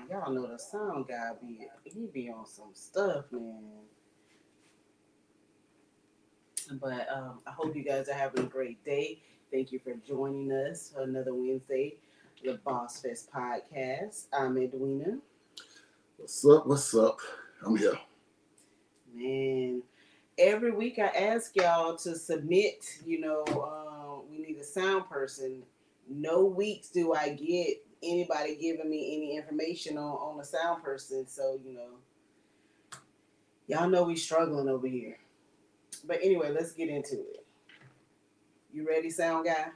like, y'all know the sound guy be on some stuff, man. But I hope you guys are having a great day. Thank you for joining us for another Wednesday, the Boss Fest podcast. I'm Edwina. What's up? What's up? I'm here. Man, every week I ask y'all to submit, you know, we need a sound person. No weeks do I get anybody giving me any information on a sound person. So, you know, y'all know we struggling over here. But anyway, let's get into it. You ready, sound guy?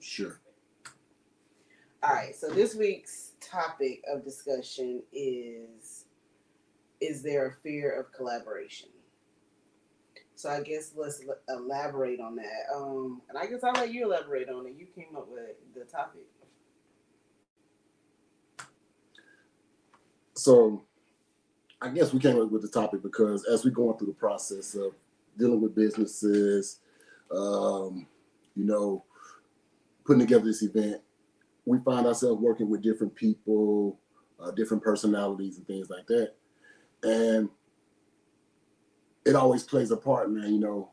Sure. All right, so this week's topic of discussion is there a fear of collaboration? So I guess let's elaborate on that. And I guess I'll let you elaborate on it. You came up with the topic. So I guess we came up with the topic because as we're going through the process of dealing with businesses, you know, putting together this event, we find ourselves working with different people, different personalities and things like that. And it always plays a part now, you know,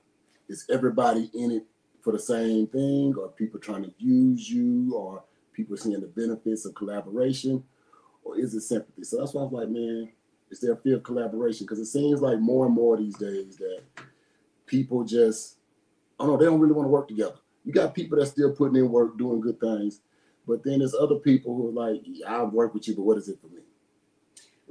is everybody in it for the same thing, or people trying to use you, or people seeing the benefits of collaboration, or is it sympathy? So that's why I was like, man, is there a fear of collaboration? Because it seems like more and more these days that people just, I don't know, they don't really want to work together. You got people that's still putting in work, doing good things, but then there's other people who are like, yeah, I'll work with you, but what is it for me?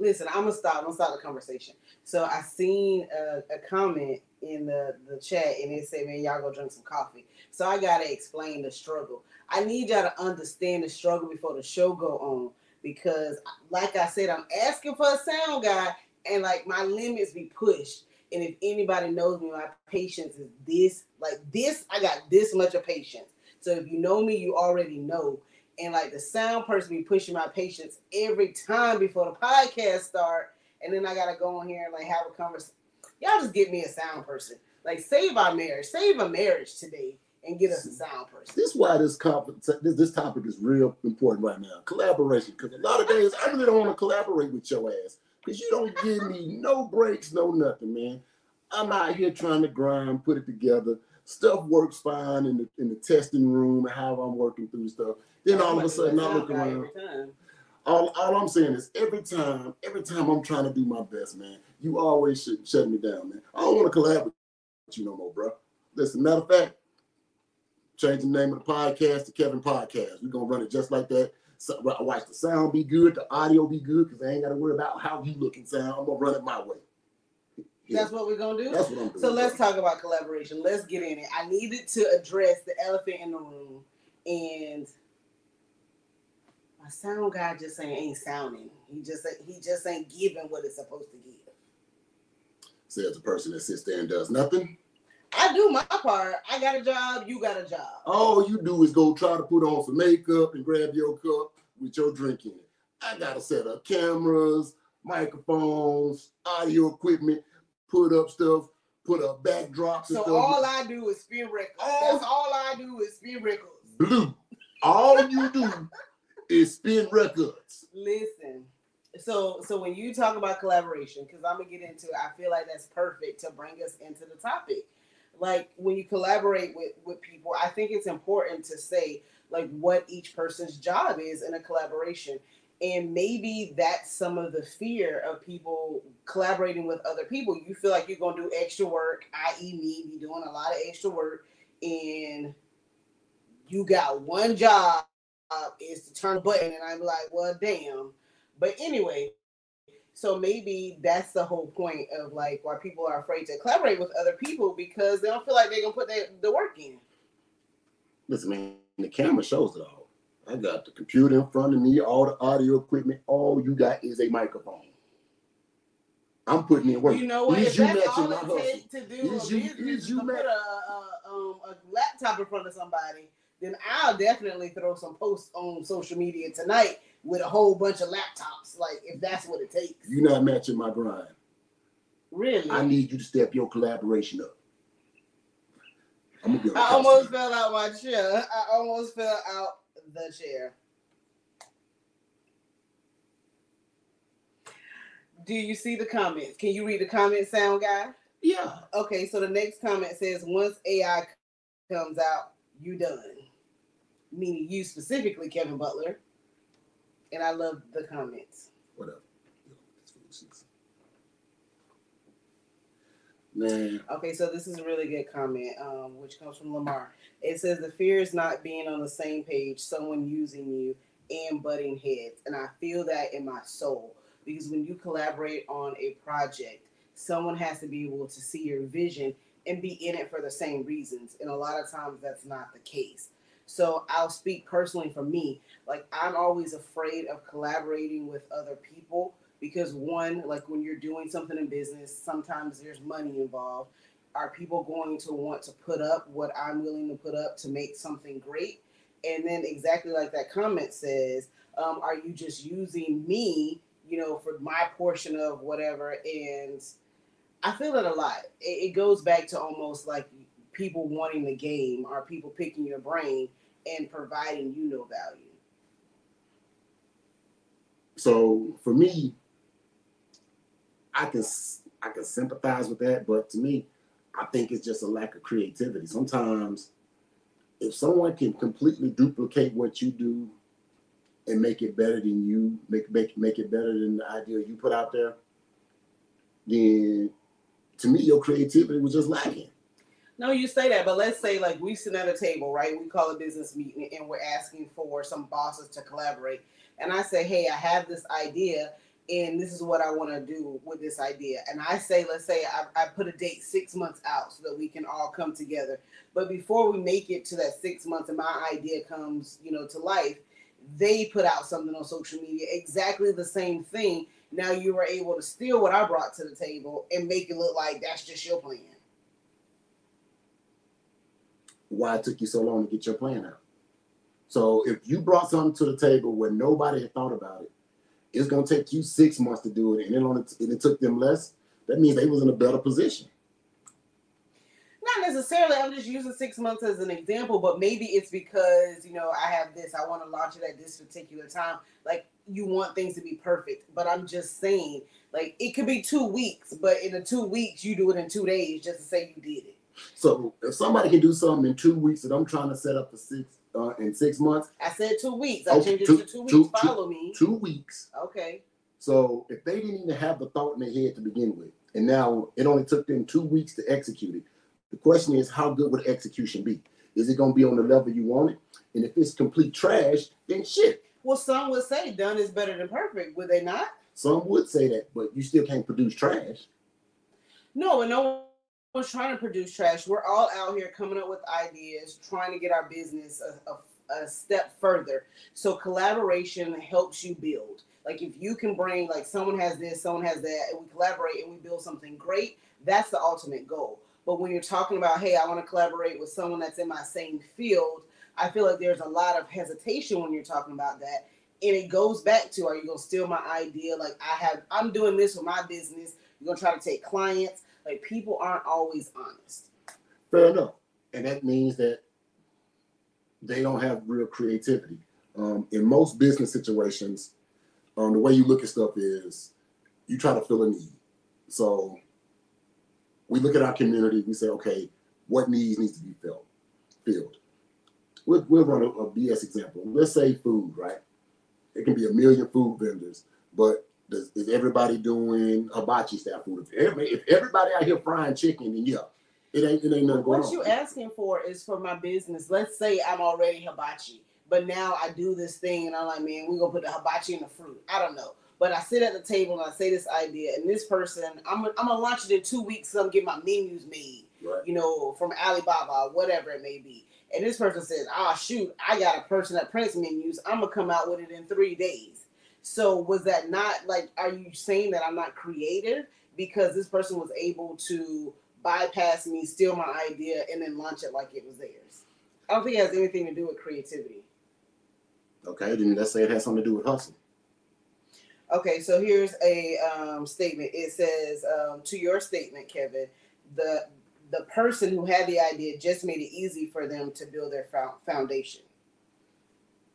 Listen, I'm gonna start the conversation. So I seen a comment in the chat and it said, man, y'all go drink some coffee. So I gotta explain the struggle. I need y'all to understand the struggle before the show go on, because like I said, I'm asking for a sound guy and like my limits be pushed. And if anybody knows me, my patience is this, I got this much of patience. So if you know me, you already know. And like the sound person be pushing my patience every time before the podcast start. And then I got to go in here and like have a conversation. Y'all just get me a sound person. Like save our marriage. Save a marriage today and get us a sound person. This is why this topic is real important right now. Collaboration. Because a lot of days I really don't want to collaborate with your ass. Because you don't give me no breaks, no nothing, man. I'm out here trying to grind, put it together. Stuff works fine in the testing room and how I'm working through stuff. Then all of a sudden I look around. All I'm saying is every time I'm trying to do my best, man, you always should shut me down, man. I don't want to collaborate with you no more, bro. Listen, matter of fact, change the name of the podcast to Kevin Podcast. We're gonna run it just like that. So I watch the sound be good, the audio be good, because I ain't gotta worry about how you look and sound. I'm gonna run it my way. That's what we're going to do? That's what I'm doing. So let's talk about collaboration. Let's get in it. I needed to address the elephant in the room, and my sound guy just ain't sounding. He just ain't giving what it's supposed to give. So as a person that sits there and does nothing? I do my part. I got a job. You got a job. All you do is go try to put on some makeup and grab your cup with your drink in it. I got to set up cameras, microphones, audio equipment. Put up stuff, put up backdrops. So and stuff. All I do is spin records. That's all I do is spin records. Blue. All you do is spin records. Listen, so when you talk about collaboration, because I'm going to get into it, I feel like that's perfect to bring us into the topic. Like when you collaborate with people, I think it's important to say like what each person's job is in a collaboration. And maybe that's some of the fear of people collaborating with other people. You feel like you're going to do extra work, i.e. me, be doing a lot of extra work, and you got one job is to turn a button, and I'm like, well, damn. But anyway, so maybe that's the whole point of like why people are afraid to collaborate with other people, because they don't feel like they're going to put the work in. Listen, man, the camera shows it all. I got the computer in front of me, all the audio equipment. All you got is a microphone. I'm putting in work. You know what? If that's all it takes to do a business, to put a laptop in front of somebody, then I'll definitely throw some posts on social media tonight with a whole bunch of laptops. Like, if that's what it takes. You're not matching my grind. Really? I need you to step your collaboration up. I almost fell out my chair. I almost fell out the chair. Do you see the comments? Can you read the comments, sound guy? Yeah. Okay, so the next comment says, once AI comes out, you done. Meaning you specifically, Kevin Butler. And I love the comments. Whatever. Man. Okay, so this is a really good comment, which comes from Lamar. It says, the fear is not being on the same page, someone using you and butting heads. And I feel that in my soul. Because when you collaborate on a project, someone has to be able to see your vision and be in it for the same reasons. And a lot of times that's not the case. So I'll speak personally for me. Like, I'm always afraid of collaborating with other people because, one, like when you're doing something in business, sometimes there's money involved. Are people going to want to put up what I'm willing to put up to make something great? And then exactly like that comment says, are you just using me, you know, for my portion of whatever? And I feel that a lot. It goes back to almost like people wanting the game or people picking your brain and providing you no value. So for me, I can sympathize with that, but to me, I think it's just a lack of creativity. Sometimes if someone can completely duplicate what you do and make it better than you, make it better than the idea you put out there, then to me, your creativity was just lacking. No, you say that, but let's say like we sit at a table, right? We call a business meeting and we're asking for some bosses to collaborate. And I say, hey, I have this idea and this is what I want to do with this idea. And I say, let's say I put a date 6 months out so that we can all come together. But before we make it to that 6 months and my idea comes, you know, to life, they put out something on social media, exactly the same thing. Now you were able to steal what I brought to the table and make it look like that's just your plan. Why it took you so long to get your plan out? So if you brought something to the table where nobody had thought about it, it's going to take you 6 months to do it, and it took them less. That means they was in a better position. Not necessarily. I'm just using 6 months as an example, but maybe it's because, you know, I have this, I want to launch it at this particular time. Like, you want things to be perfect, but I'm just saying, like, it could be 2 weeks, but in the 2 weeks, you do it in 2 days just to say you did it. So if somebody can do something in 2 weeks that I'm trying to set up for in 6 months. I said 2 weeks. I changed it to 2 weeks. Follow me. 2 weeks. Okay. So if they didn't even have the thought in their head to begin with, and now it only took them 2 weeks to execute it, the question is, how good would execution be? Is it going to be on the level you want it? And if it's complete trash, then shit. Well, some would say done is better than perfect. Would they not? Some would say that, but you still can't produce trash. No, and no one's trying to produce trash. We're all out here coming up with ideas, trying to get our business a step further. So collaboration helps you build. Like, if you can bring, like, someone has this, someone has that, and we collaborate and we build something great, that's the ultimate goal. But when you're talking about, hey, I want to collaborate with someone that's in my same field, I feel like there's a lot of hesitation when you're talking about that. And it goes back to, are you going to steal my idea? Like, I'm doing this with my business. You're going to try to take clients. Like, people aren't always honest. Fair enough. And that means that they don't have real creativity. In most business situations, the way you look at stuff is you try to fill a need. So we look at our community, we say, okay, what needs to be filled? We'll run a BS example. Let's say food, right? It can be a million food vendors, but is everybody doing hibachi style food? If everybody out here frying chicken, then yeah, it ain't nothing going on. What you asking for is for my business. Let's say I'm already hibachi, but now I do this thing and I'm like, man, we're going to put the hibachi in the fruit. I don't know. But I sit at the table and I say this idea, and this person, I'm gonna launch it in 2 weeks. So I'm getting my menus made, right, you know, from Alibaba, whatever it may be. And this person says, "Ah, shoot, I got a person that prints menus. I'm gonna come out with it in 3 days." So was that not like? Are you saying that I'm not creative because this person was able to bypass me, steal my idea, and then launch it like it was theirs? I don't think it has anything to do with creativity. Okay, then let's say it has something to do with hustle. Okay, so here's a statement. It says, to your statement, Kevin, the person who had the idea just made it easy for them to build their foundation.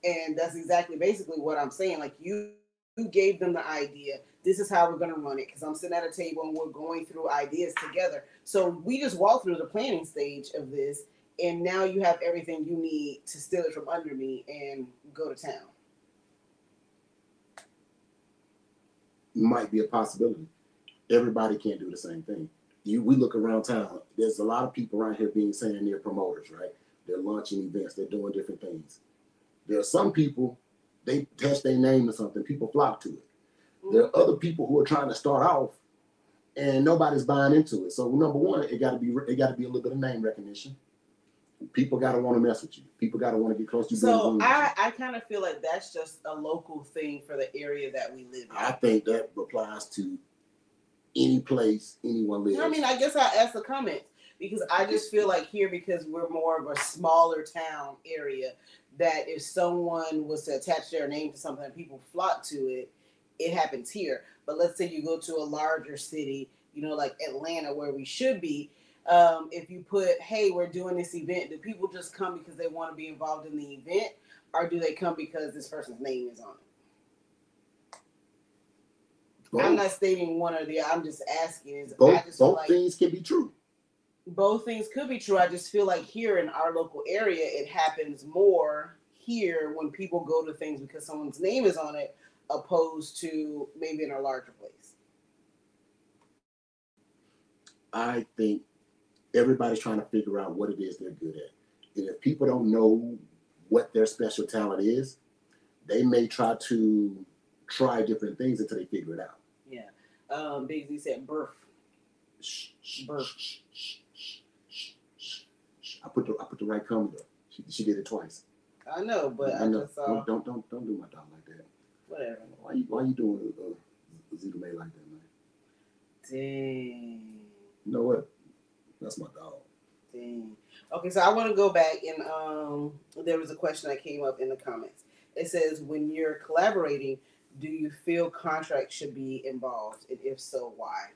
And that's exactly basically what I'm saying. Like, you you gave them the idea. This is how we're going to run it, because I'm sitting at a table and we're going through ideas together. So we just walked through the planning stage of this, and now you have everything you need to steal it from under me and go to town. Might be a possibility. Everybody can't do the same thing. We look around town. There's a lot of people around here being saying they're promoters, right? They're launching events. They're doing different things. There are some people, they attach their name to something. People flock to it. There are other people who are trying to start off, and nobody's buying into it. So number one, it got to be a little bit of name recognition. People got to want to mess with you. People got to want to get close to you. So I kind of feel like that's just a local thing for the area that we live in. I think that applies to any place anyone lives. I mean, I guess I asked the comments, because I just feel like here, because we're more of a smaller town area, that if someone was to attach their name to something, people flock to it. It happens here. But let's say you go to a larger city, you know, like Atlanta, where we should be. If you put, hey, we're doing this event, do people just come because they want to be involved in the event, or do they come because this person's name is on it? Both. I'm not stating one or the other. I'm just asking. Both things can be true. Both things could be true. I just feel like here in our local area, it happens more here when people go to things because someone's name is on it, opposed to maybe in a larger place. I think everybody's trying to figure out what it is they're good at. And if people don't know what their special talent is, they may try different things until they figure it out. Yeah. Big Z said burf. Burf. I put the right comment up. She did it twice. I know, but I know. Just saw... Don't do my dog like that. Whatever. Why you doing Zito May like that, man? Dang. You know what? That's my dog. Dang. Okay, so I want to go back, and there was a question that came up in the comments. It says, when you're collaborating, do you feel contracts should be involved? And if so, why?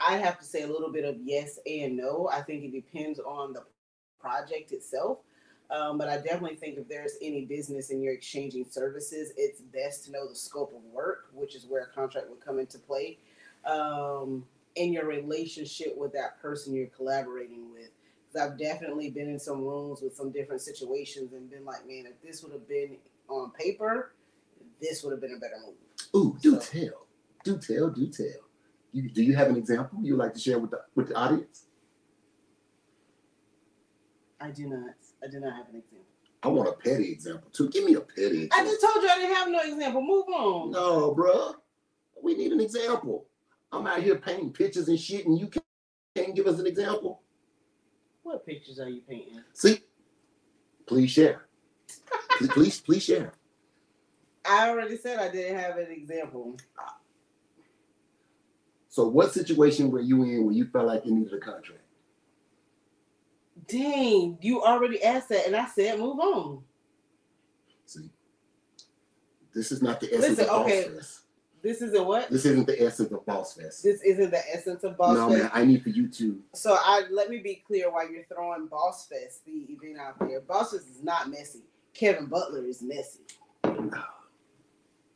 I have to say a little bit of yes and no. I think it depends on the project itself. But I definitely think if there's any business and you're exchanging services, it's best to know the scope of work, which is where a contract would come into play, in your relationship with that person you're collaborating with. Because I've definitely been in some rooms with some different situations and been like, man, if this would have been on paper, this would have been a better move. Ooh, do tell. Do tell, do tell. Do you have an example you'd like to share with the audience? I do not have an example. I want a petty example, too. Give me a petty example. I just told you I didn't have no example. Move on. No, bruh. We need an example. I'm out here painting pictures and shit, and you can't give us an example. What pictures are you painting? See? Please share. please share. I already said I didn't have an example. So what situation were you in where you felt like you needed a contract? Dang, you already asked that, and I said move on. See, this is not the essence of Boss Fest. This isn't what? This isn't the essence of Boss Fest. This isn't the essence of Boss Fest. No, man, I need for you to. So let me be clear why you're throwing Boss Fest, the event out there. Boss Fest is not messy. Kevin Butler is messy.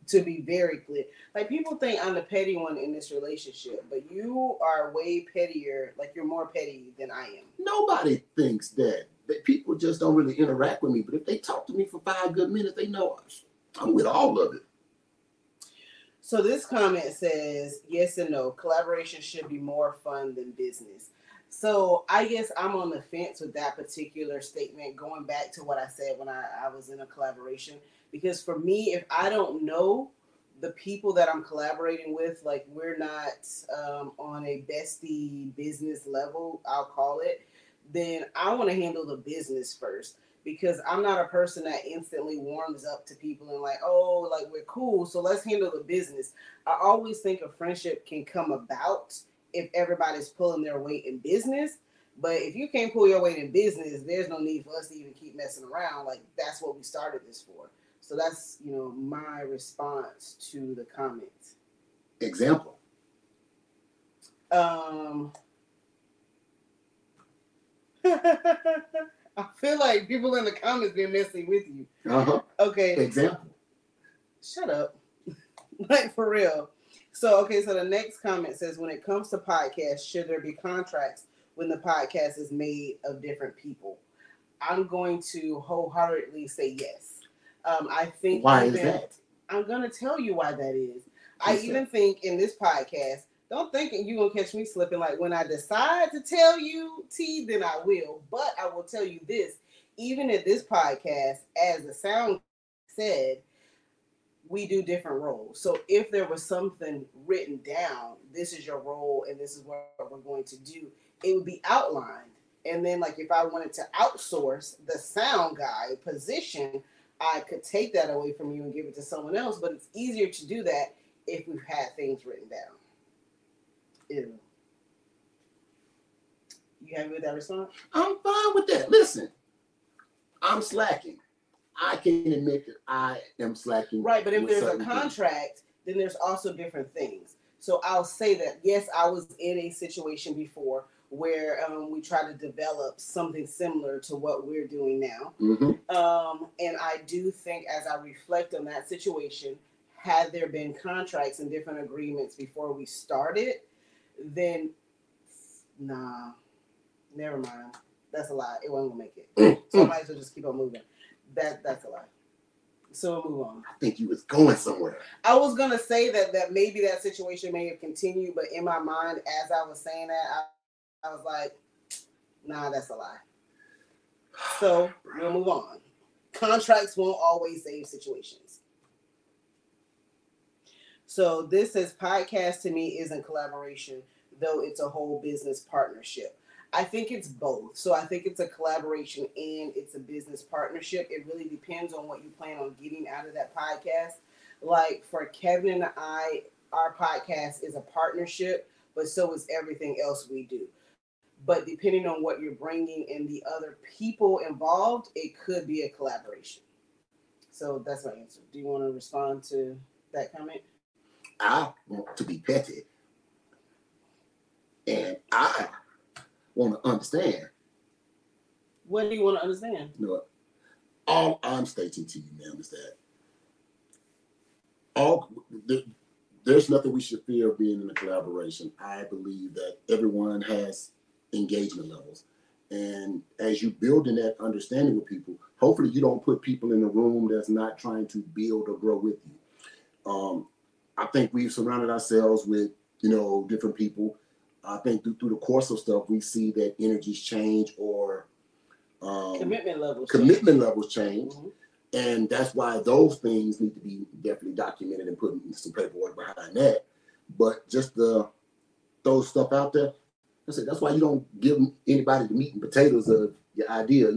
To be very clear. Like, people think I'm the petty one in this relationship, but you are way pettier. Like, you're more petty than I am. Nobody thinks that people just don't really interact with me, but if they talk to me for 5 good minutes, they know I'm with all of it. So this comment says, yes and no, collaboration should be more fun than business. So I guess I'm on the fence with that particular statement, going back to what I said when I was in a collaboration. Because for me, if I don't know the people that I'm collaborating with, like we're not on a bestie business level, I'll call it, then I want to handle the business first. Because I'm not a person that instantly warms up to people and like, oh, like we're cool, so let's handle the business. I always think a friendship can come about if everybody's pulling their weight in business. But if you can't pull your weight in business, there's no need for us to even keep messing around. Like, that's what we started this for. So that's, you know, my response to the comments. Example. I feel like people in the comments been messing with you. Okay. Example. shut up. Like, for real. So, okay, so the next comment says, when it comes to podcasts, should there be contracts when the podcast is made of different people? I'm going to wholeheartedly say yes. I think why is that? I'm going to tell you why that is. I even think in this podcast, don't think you're going to catch me slipping. Like, when I decide to tell you, T, then I will. But I will tell you this. Even in this podcast, as the sound said, we do different roles. So if there was something written down, this is your role and this is what we're going to do, it would be outlined. And then, like, if I wanted to outsource the sound guy position, I could take that away from you and give it to someone else. But it's easier to do that if we've had things written down. Ew. You happy with that response? I'm fine with that. Listen, I'm slacking. I can admit that I am slacking. Right, but if there's a contract, then there's also different things. So I'll say that, yes, I was in a situation before where we try to develop something similar to what we're doing now. Mm-hmm. And I do think, as I reflect on that situation, had there been contracts and different agreements before we started, then never mind. That's a lie. It wasn't going to make it. So I might as well just keep on moving. That's a lie. So we'll move on. I think you was going somewhere. I was going to say that maybe that situation may have continued, but in my mind, as I was saying that, I was like, nah, that's a lie. So we'll move on. Contracts won't always save situations. So this says, podcast to me isn't collaboration, though it's a whole business partnership. I think it's both. So I think it's a collaboration and it's a business partnership. It really depends on what you plan on getting out of that podcast. Like, for Kevin and I, our podcast is a partnership, but so is everything else we do. But depending on what you're bringing and the other people involved, it could be a collaboration. So that's my answer. Do you want to respond to that comment? I want to be petted. And I want to understand. What do you want to understand? You know, all I'm stating to you, ma'am, is that there's nothing we should fear of being in a collaboration. I believe that everyone has engagement levels. And as you build in that understanding with people, hopefully you don't put people in a room that's not trying to build or grow with you. I think we've surrounded ourselves with, different people. I think through the course of stuff, we see that energies change or commitment levels change. Mm-hmm. And that's why those things need to be definitely documented and put some paperwork behind that. But just to throw stuff out there, that's why you don't give anybody the meat and potatoes of your idea,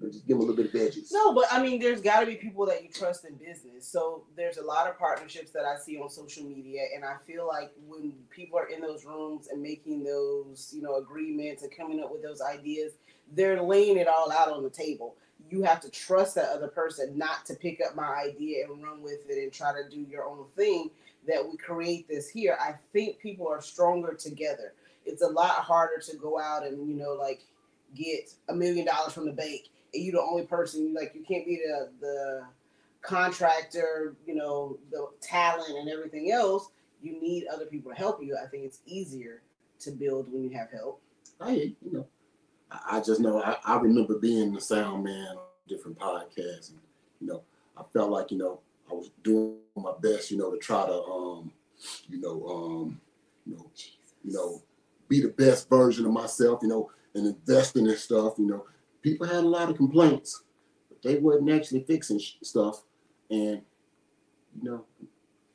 Just give them a little bit of veggies. No, but I mean, there's got to be people that you trust in business. So there's a lot of partnerships that I see on social media. And I feel like when people are in those rooms and making those, agreements and coming up with those ideas, they're laying it all out on the table. You have to trust that other person not to pick up my idea and run with it and try to do your own thing, that we create this here. I think people are stronger together. It's a lot harder to go out and, get $1 million from the bank. And you're the only person, you can't be the contractor, the talent and everything else. You need other people to help you. I think it's easier to build when you have help. I just know, I remember being the sound man on different podcasts. And, I felt like, I was doing my best, to try to, be the best version of myself, and invest in this stuff, People had a lot of complaints, but they wasn't actually fixing stuff. And,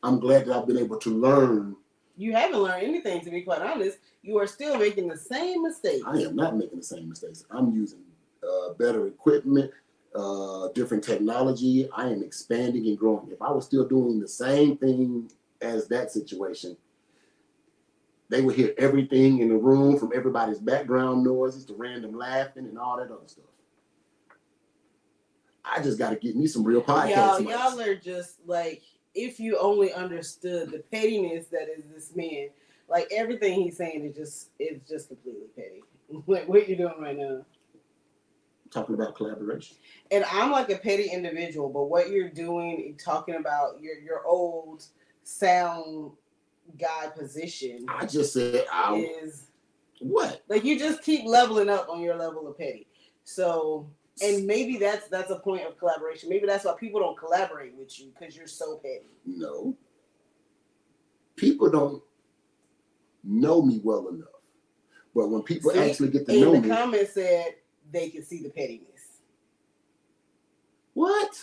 I'm glad that I've been able to learn. You haven't learned anything, to be quite honest. You are still making the same mistakes. I am not making the same mistakes. I'm using better equipment, different technology. I am expanding and growing. If I was still doing the same thing as that situation, they would hear everything in the room, from everybody's background noises to random laughing and all that other stuff. I just got to get me some real podcasts. Y'all are just like, if you only understood the pettiness that is this man, like everything he's saying is just completely petty. Like what you're doing right now. talking about collaboration. And I'm like a petty individual, but what you're doing, talking about your old sound guy position. I just said, what? Like, you just keep leveling up on your level of petty. So, and maybe that's a point of collaboration. Maybe that's why people don't collaborate with you, because you're so petty. No. People don't know me well enough. But when people actually get to know me. The comment said they can see the pettiness. What?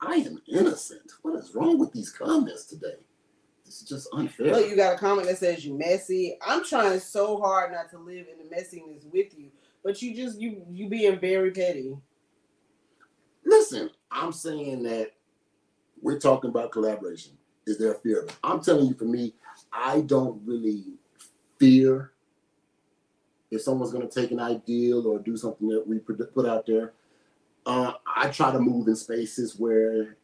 I am innocent. What is wrong with these comments today? This is just unfair. Look, you got a comment that says you messy. I'm trying so hard not to live in the messiness with you, but you just you being very petty. Listen, I'm saying that we're talking about collaboration. Is there a fear of it? I'm telling you, for me, I don't really fear if someone's going to take an idea or do something that we put out there. I try to move in spaces where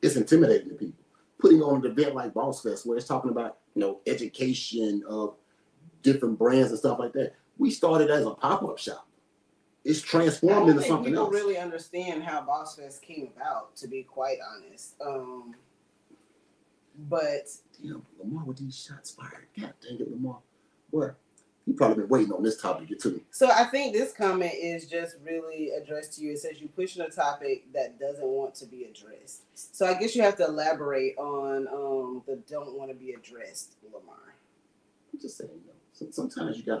it's intimidating to people. Putting on an event like Boss Fest, where it's talking about, you know, education of different brands and stuff like that. We started as a pop-up shop. It's transformed into something else. I don't really understand how Boss Fest came about, to be quite honest. But damn, Lamar with these shots fired. God dang it, Lamar. What? You've probably been waiting on this topic to get to me. So I think this comment is just really addressed to you. It says you're pushing a topic that doesn't want to be addressed. So I guess you have to elaborate on the don't want to be addressed, Lamar. I'm just saying, you know, sometimes you got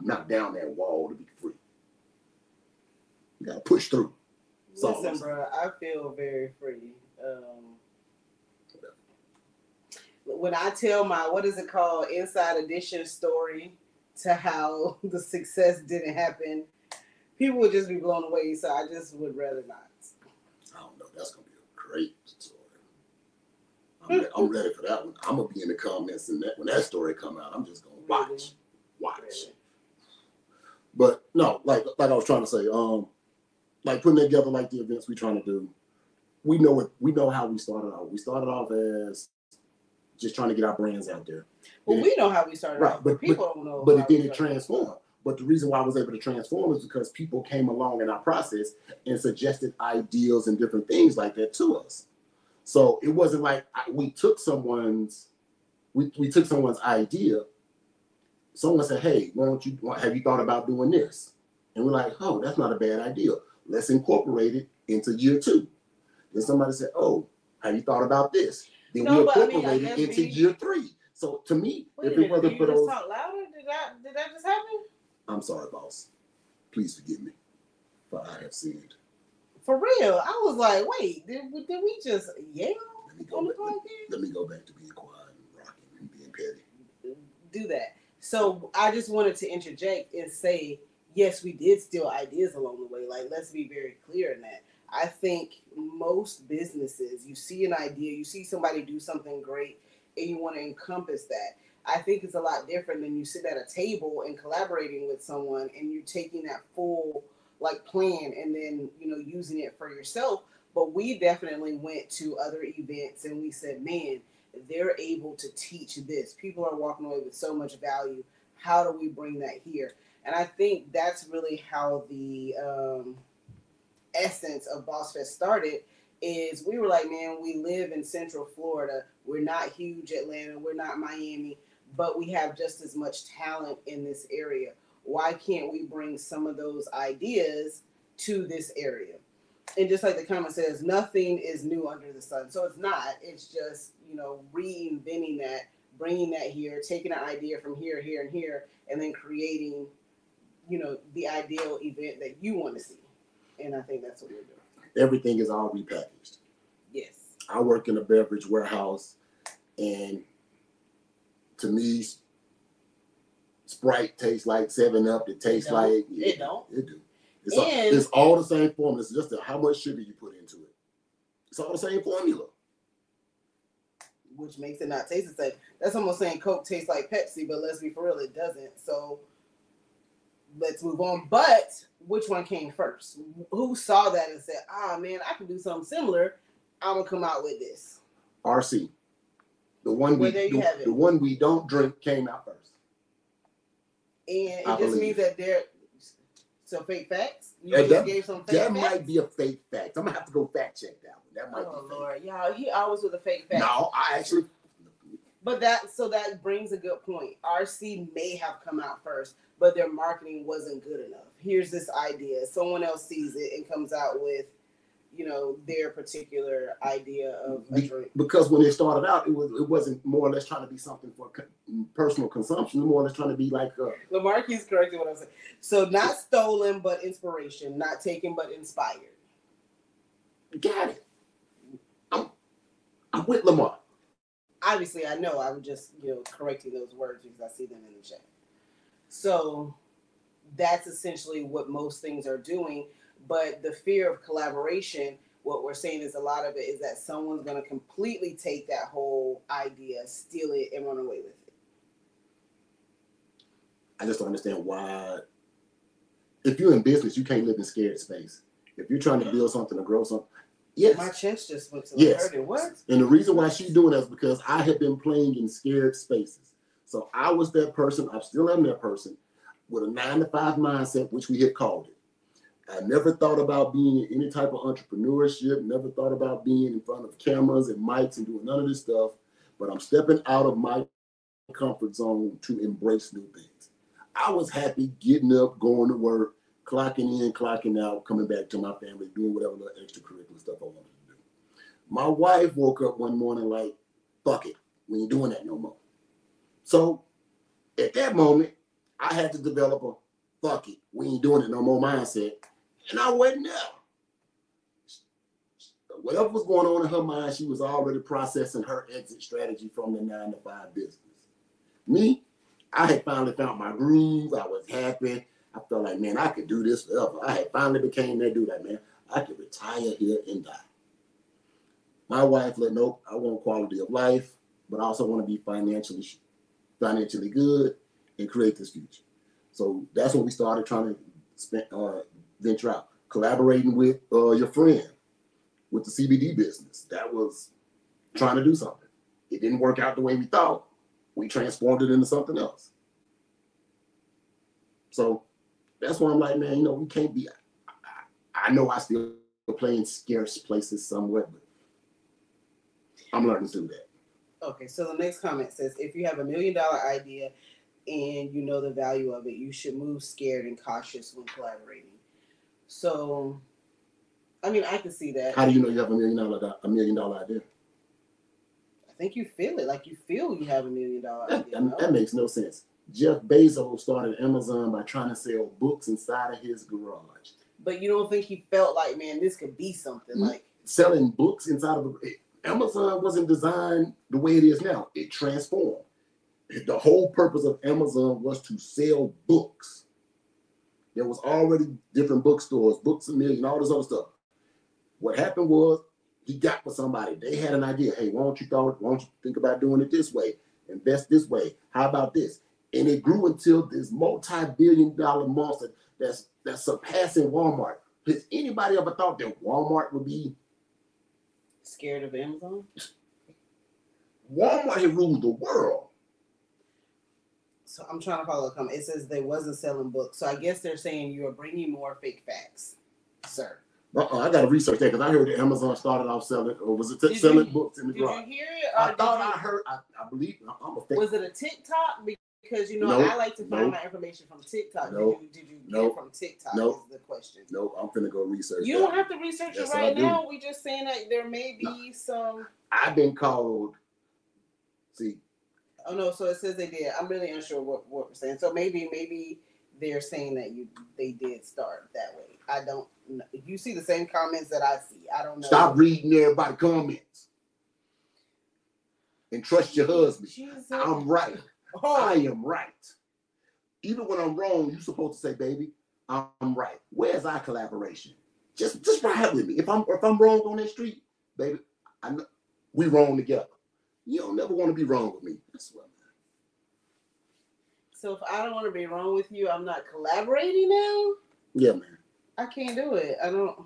to knock down that wall to be free. You got to push through. Listen, bro, I feel very free. When I tell my, what is it called, Inside Edition story, to how the success didn't happen, people would just be blown away. So I just would rather not. I don't know. That's going to be a great story. I'm ready for that one. I'm going to be in the comments, and when that story come out, I'm just going to watch. Really? But no, like I was trying to say, like putting together like the events we're trying to do, we know how we started out. We started off as just trying to get our brands out there. Well, we know how we started, right? But people don't know. But it transformed. But the reason why I was able to transform is because people came along in our process and suggested ideals and different things like that to us. So it wasn't like we took someone's idea. Someone said, "Hey, have you thought about doing this?" And we're like, "Oh, that's not a bad idea. Let's incorporate it into year two." Then somebody said, "Oh, have you thought about this?" Then we incorporated it into year three. So to me, if it wasn't for those, talk louder. Did that just happen? I'm sorry, boss. Please forgive me, but I have sinned. For real, I was like, wait, did we just yell? Let me go back to being quiet and rocking and being petty. Do that. So I just wanted to interject and say, yes, we did steal ideas along the way. Like, let's be very clear in that. I think most businesses, you see an idea, you see somebody do something great, and you want to encompass that. I think it's a lot different than you sit at a table and collaborating with someone and you're taking that full like plan and then, you know, using it for yourself. But we definitely went to other events and we said, man, they're able to teach this. People are walking away with so much value. How do we bring that here? And I think that's really how the essence of Boss Fest started. Is we were like, man, we live in Central Florida. We're not huge Atlanta. We're not Miami, but we have just as much talent in this area. Why can't we bring some of those ideas to this area? And just like the comment says, nothing is new under the sun. So it's not. It's just, you know, reinventing that, bringing that here, taking an idea from here, here, and here, and then creating, you know, the ideal event that you want to see. And I think that's what we're doing. Everything is all repackaged. Yes. I work in a beverage warehouse, and to me, Sprite tastes like 7-Up. It tastes like... Yeah, it don't. It do. It's all the same formula. It's just how much sugar you put into it. It's all the same formula. Which makes it not taste the same. That's almost saying Coke tastes like Pepsi, but let's be for real, it doesn't. So let's move on. But which one came first? Who saw that and said, ah, man, I can do something similar. I'm going to come out with this. RC. The one we don't drink came out first. And it just means that they're... So fake facts? You just gave some fake facts? That might be a fake fact. I'm going to have to go fact check that one. That might be fake. Lord. Yeah, he always with a fake fact. No, I actually... But that brings a good point. RC may have come out first, but their marketing wasn't good enough. Here's this idea. Someone else sees it and comes out with, you know, their particular idea of a drink. Because when they started out, it wasn't more or less trying to be something for personal consumption. More or less trying to be like... Lamar keeps correcting what I'm saying. So not stolen, but inspiration. Not taken, but inspired. Got it. I'm with Lamar. Obviously, I know. I'm just, you know, correcting those words because I see them in the chat. So that's essentially what most things are doing. But the fear of collaboration, what we're saying is a lot of it is that someone's going to completely take that whole idea, steal it, and run away with it. I just don't understand why. If you're in business, you can't live in scared space. If you're trying to build something or grow something. Yes. My chest just went to hurting. What? And the reason why she's doing that is because I have been playing in scared spaces. So I was that person. I still am that person with a 9-to-5 mindset, which we had called it. I never thought about being in any type of entrepreneurship, never thought about being in front of cameras and mics and doing none of this stuff. But I'm stepping out of my comfort zone to embrace new things. I was happy getting up, going to work, clocking in, clocking out, coming back to my family, doing whatever little extracurricular stuff I wanted to do. My wife woke up one morning like, fuck it, we ain't doing that no more. So at that moment, I had to develop a fuck it, we ain't doing it no more mindset. And I wasn't there. Whatever was going on in her mind, she was already processing her exit strategy from the 9-to-5 business. Me, I had finally found my groove. I was happy. I felt like, man, I could do this forever. I had finally became that dude. Like, man, I could retire here and die. My wife let nope, I want quality of life, but I also want to be financially good and create this future. So that's when we started trying to venture out, collaborating with your friend with the CBD business. That was trying to do something. It didn't work out the way we thought. We transformed it into something else. So that's why I'm like, man, you know, we can't be. I know I still play in scarce places somewhere, but I'm learning to do that. Okay, so the next comment says, if you have $1 million idea and you know the value of it, you should move scared and cautious when collaborating. So, I mean, I can see that. How do you know you have a million dollar idea? I think you feel it. Like you feel you have $1 million idea. That makes no sense. Jeff Bezos started Amazon by trying to sell books inside of his garage. But you don't think he felt like, man, this could be something like selling books inside of Amazon wasn't designed the way it is now. It transformed. The whole purpose of Amazon was to sell books. There was already different bookstores, Books a Million, all this other stuff. What happened was he got with somebody. They had an idea. Hey, why don't you think about doing it this way? Invest this way. How about this? And it grew until this multi-billion-dollar monster that's surpassing Walmart. Has anybody ever thought that Walmart would be scared of Amazon? Walmart had ruled the world. So I'm trying to follow the comment. It says they wasn't selling books. So I guess they're saying you are bringing more fake facts, sir. I got to research that because I heard that Amazon started off selling, or was it selling books in the garage? Did you hear it? I believe. I'm a fake. Was it a TikTok? Because, you know, I like to find my information from TikTok. Did you get it from TikTok is the question. No, I'm going to go research. You don't have to research it right now. We're just saying that there may be some. I've been called. See. Oh, no. So it says they did. I'm really unsure what we're saying. So maybe they're saying that they did start that way. I don't know. You see the same comments that I see. I don't know. Stop reading everybody's comments. And trust your husband. Jesus. I'm right. I am right. Even when I'm wrong, you're supposed to say, baby, I'm right. Where's our collaboration? Just ride with me. If I'm wrong on that street, baby, I know we wrong together. You don't never want to be wrong with me. That's what I'm doing. So if I don't want to be wrong with you, I'm not collaborating now? Yeah, man. I can't do it. I don't.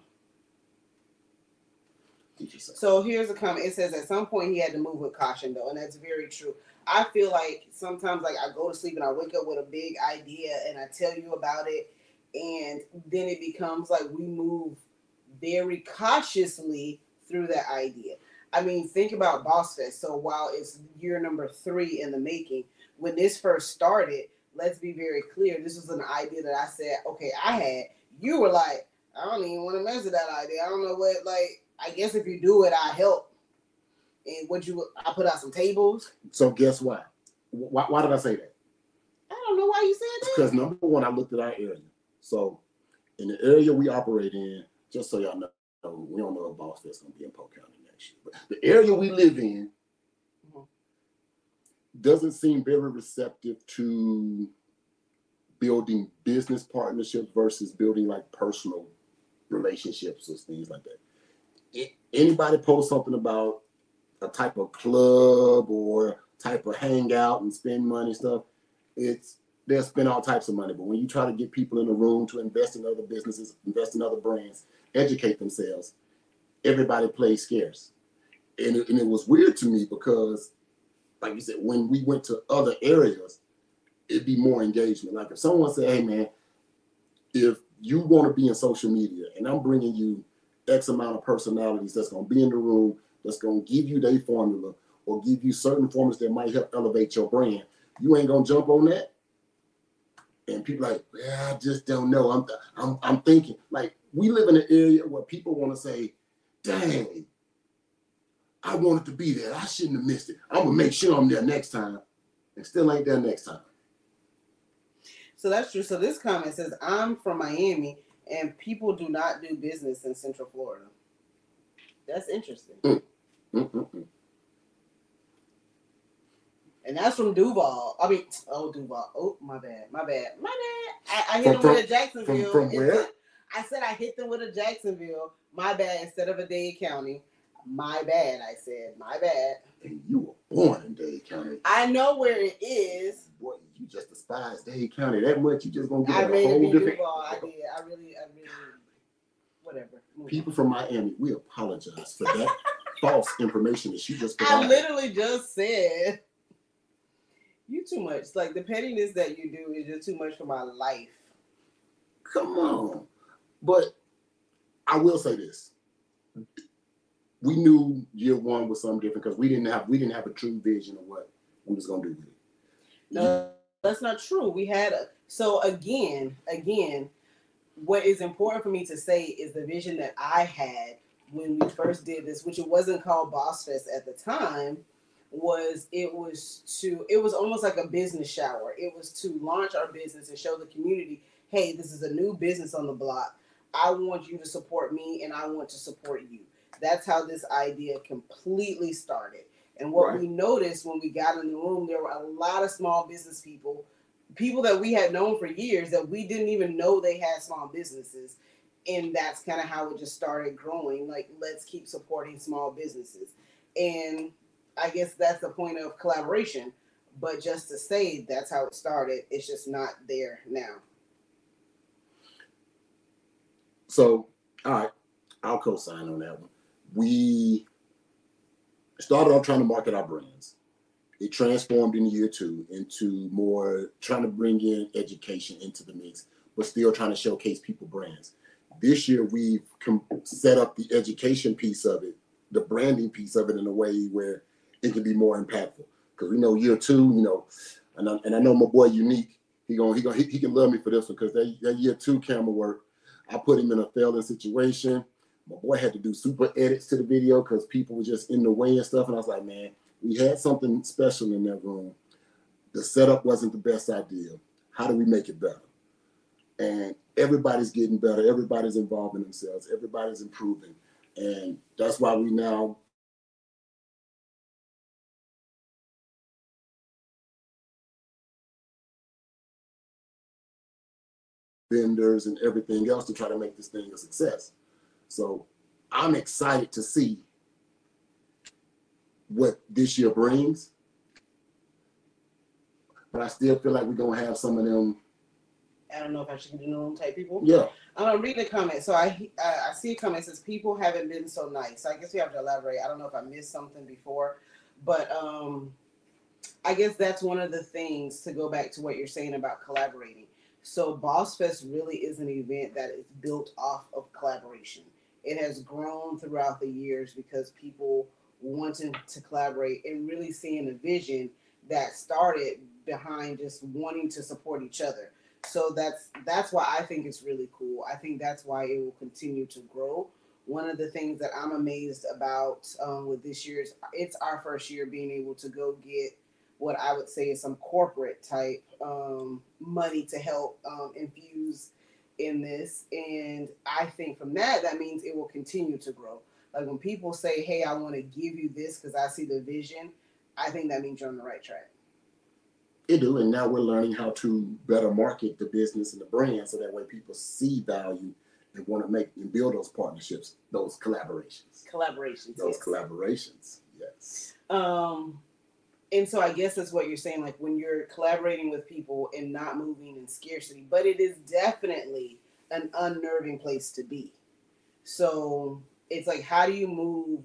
So here's a comment. It says at some point he had to move with caution, though, and that's very true. I feel like sometimes, like, I go to sleep and I wake up with a big idea and I tell you about it, And then it becomes like we move very cautiously through that idea. I mean, think about Boss Fest. So while it's year number 3 in the making, when this first started, let's be very clear, this was an idea that I said, okay, I had. You were like, I don't even want to mess with that idea. I don't know what, like, I guess if you do it, I help. And I put out some tables. So guess what? Why did I say that? I don't know why you said that. Because number one, I looked at our area. So in the area we operate in, just so y'all know, we don't know a Boss Fest going to be in Polk County next year. But the area we live in doesn't seem very receptive to building business partnerships versus building like personal relationships or things like that. Anybody post something about a type of club or type of hangout and spend money stuff, they'll spend all types of money. But when you try to get people in a room to invest in other businesses, invest in other brands, educate themselves, everybody plays scarce. And it was weird to me because, like you said, when we went to other areas, it'd be more engagement. Like if someone said, hey man, if you want to be in social media and I'm bringing you X amount of personalities that's going to be in the room, that's going to give you their formula or give you certain formulas that might help elevate your brand, you ain't going to jump on that? And people are like, well, I just don't know. I'm thinking. Like we live in an area where people want to say, dang, I wanted to be there. I shouldn't have missed it. I'm going to make sure I'm there next time. And still ain't there next time. So that's true. So this comment says, I'm from Miami, and people do not do business in Central Florida. That's interesting. And that's from Duval. I mean, Duval. Oh, my bad. I hit them with a Jacksonville. From where? I said I hit them with a Jacksonville. My bad. Instead of a Dade County. My bad, I said. My bad. And you were born in Dade County. I know where it is. Boy, you just despise Dade County that much. You just gonna get a whole different. I really. Whatever. People from Miami, we apologize for that false information that you just provided. I literally just said, you too much. Like the pettiness that you do is just too much for my life. Come on, but I will say this. We knew year one was something different because we didn't have a true vision of what we was gonna do with it. No, that's not true. We had again, what is important for me to say is the vision that I had when we first did this, which it wasn't called Boss Fest at the time, it was almost like a business shower. It was to launch our business and show the community, hey, this is a new business on the block. I want you to support me and I want to support you. That's how this idea completely started. And what we noticed when we got in the room, there were a lot of small business people that we had known for years that we didn't even know they had small businesses. And that's kind of how it just started growing. Like, let's keep supporting small businesses. And I guess that's the point of collaboration. But just to say that's how it started, it's just not there now. So, all right, I'll co-sign on that one. We started off trying to market our brands. It transformed in year 2 into more trying to bring in education into the mix, but still trying to showcase people brands. This year, we've set up the education piece of it, the branding piece of it in a way where it can be more impactful. Because we know year 2, and I know my boy Unique, he can love me for this one because that year 2 camera work, I put him in a failing situation. My boy had to do super edits to the video because people were just in the way and stuff. And I was like, man, we had something special in that room. The setup wasn't the best idea. How do we make it better? And everybody's getting better. Everybody's involving themselves. Everybody's improving. And that's why we now vendors and everything else to try to make this thing a success. So I'm excited to see what this year brings, but I still feel like we're going to have some of them. I don't know if I should do them type people. Yeah. I'm reading a comment. So I see a comment that says people haven't been so nice. So I guess we have to elaborate. I don't know if I missed something before, but I guess that's one of the things to go back to what you're saying about collaborating. So Boss Fest really is an event that is built off of collaboration. It has grown throughout the years because people wanted to collaborate and really seeing a vision that started behind just wanting to support each other. So that's why I think it's really cool. I think that's why it will continue to grow. One of the things that I'm amazed about with this year is it's our first year being able to go get what I would say is some corporate type money to help infuse in this. And I think from that means it will continue to grow. Like when people say, hey, I want to give you this because I see the vision, I think that means you're on the right track. It do, and now we're learning how to better market the business and the brand so that way people see value and want to make and build those partnerships, those collaborations. Collaborations, yes. And so I guess that's what you're saying, like when you're collaborating with people and not moving in scarcity, but it is definitely an unnerving place to be. So it's like, how do you move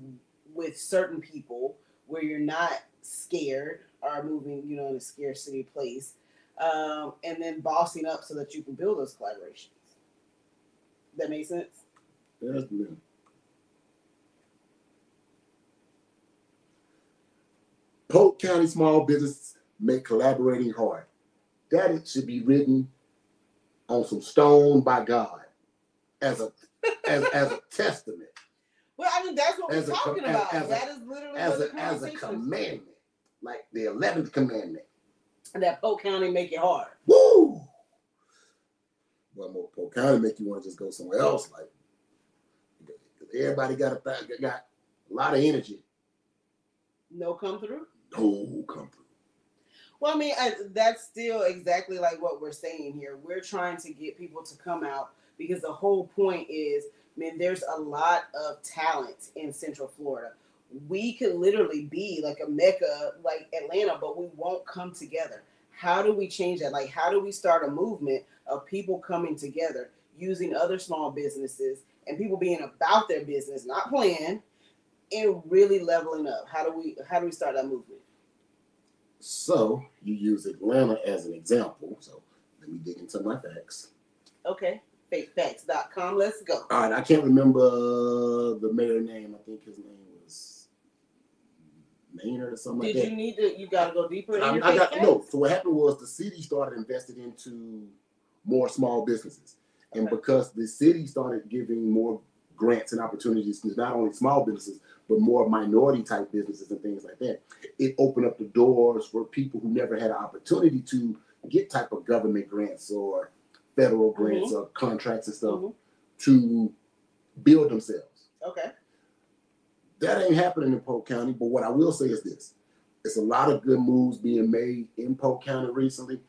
with certain people where you're not scared or moving, you know, in a scarcity place, and then bossing up so that you can build those collaborations. That make sense? Yes, ma'am. Polk County small business make collaborating hard. That it should be written on some stone by God as a as a testament. Well, I mean, that's what we're talking about. That is literally as a commandment, like the 11th commandment. And that Polk County make it hard. Woo! One more Polk County make you want to just go somewhere else. Like everybody got a lot of energy. No come through? No come through. Well, I mean, that's still exactly like what we're saying here. We're trying to get people to come out because the whole point is, man, there's a lot of talent in Central Florida. We could literally be like a mecca, like Atlanta, but we won't come together. How do we change that? Like, how do we start a movement of people coming together, using other small businesses and people being about their business, not playing, and really leveling up? How do we start that movement? So you use Atlanta as an example. So let me dig into my facts. Okay. FakeFacts.com. Let's go. All right. I can't remember the mayor's name. I think his name was Maynard or something like that. Did you need to, you got to go deeper into your facts? No. So what happened was the city started investing into more small businesses. And okay, because the city started giving more grants and opportunities to not only small businesses, but more minority type businesses and things like that, it opened up the doors for people who never had an opportunity to get type of government grants or federal grants, mm-hmm, or contracts and stuff, mm-hmm, to build themselves. Okay. That ain't happening in Polk County, but what I will say is this. It's a lot of good moves being made in Polk County recently.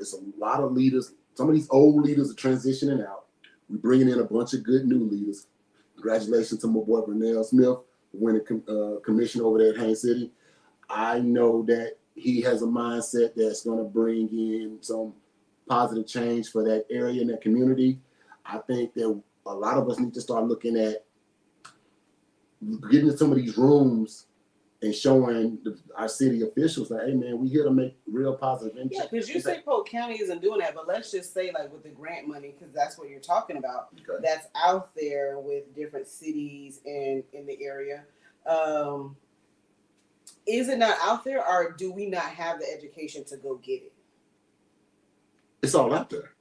It's a lot of leaders. Some of these old leaders are transitioning out. We're bringing in a bunch of good new leaders. Congratulations to my boy Brunel Smith, the winning commissioner over there at Haines City. I know that he has a mindset that's going to bring in some positive change for that area and that community. I think that a lot of us need to start looking at getting in some of these rooms and showing our city officials that, hey man, we here to make real positive impact. Yeah, because you say Polk County isn't doing that, but let's just say like with the grant money, because that's what you're talking about, okay, that's out there with different cities and in the area. Is it not out there, or do we not have the education to go get it? It's all out there.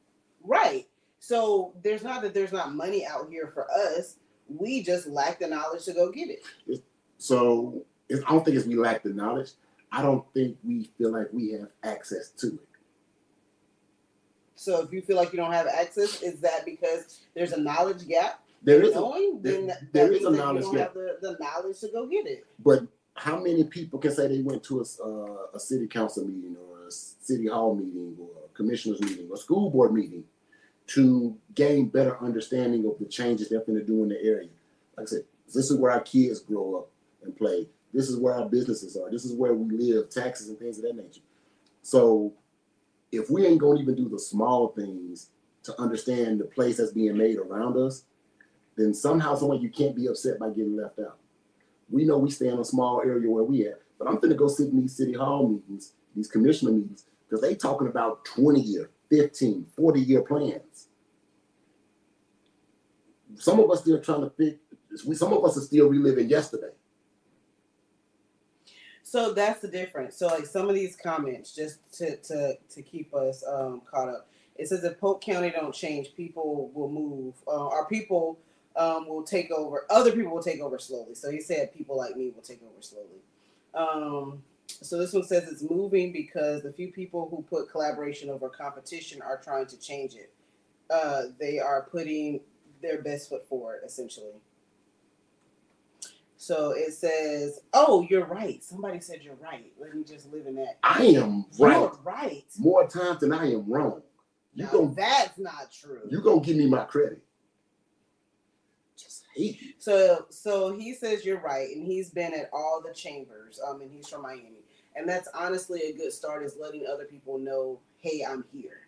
Right. So there's not that there's not money out here for us. We just lack the knowledge to go get it. I don't think it's we lack the knowledge. I don't think we feel like we have access to it. So if you feel like you don't have access, is that because there's a knowledge gap? There is a knowledge gap. You don't have the knowledge to go get it. But how many people can say they went to a city council meeting or a city hall meeting or a commissioner's meeting or a school board meeting to gain better understanding of the changes they're going to do in the area? Like I said, this is where our kids grow up and play. This is where our businesses are. This is where we live, taxes and things of that nature. So if we ain't going to even do the small things to understand the place that's being made around us, then somehow, someone, you can't be upset by getting left out. We know we stay in a small area where we at, but I'm finna go sit in these city hall meetings, these commissioner meetings, because they talking about 20 or 15, 40-year plans. Some of us still trying to figure, some of us are still reliving yesterday. So that's the difference. So like some of these comments, just to keep us caught up. It says if Polk County don't change, people will move. Our people will take over. Other people will take over slowly. So he said people like me will take over slowly. So this one says it's moving because the few people who put collaboration over competition are trying to change it. They are putting their best foot forward, essentially. So it says, oh, you're right. Somebody said you're right. Let me just live in that. I am right. You're right. More times than I am wrong. You no, that's not true. You're going to give me my credit. Just hate you. So he says you're right, and he's been at all the chambers, and he's from Miami. And that's honestly a good start, is letting other people know, hey, I'm here.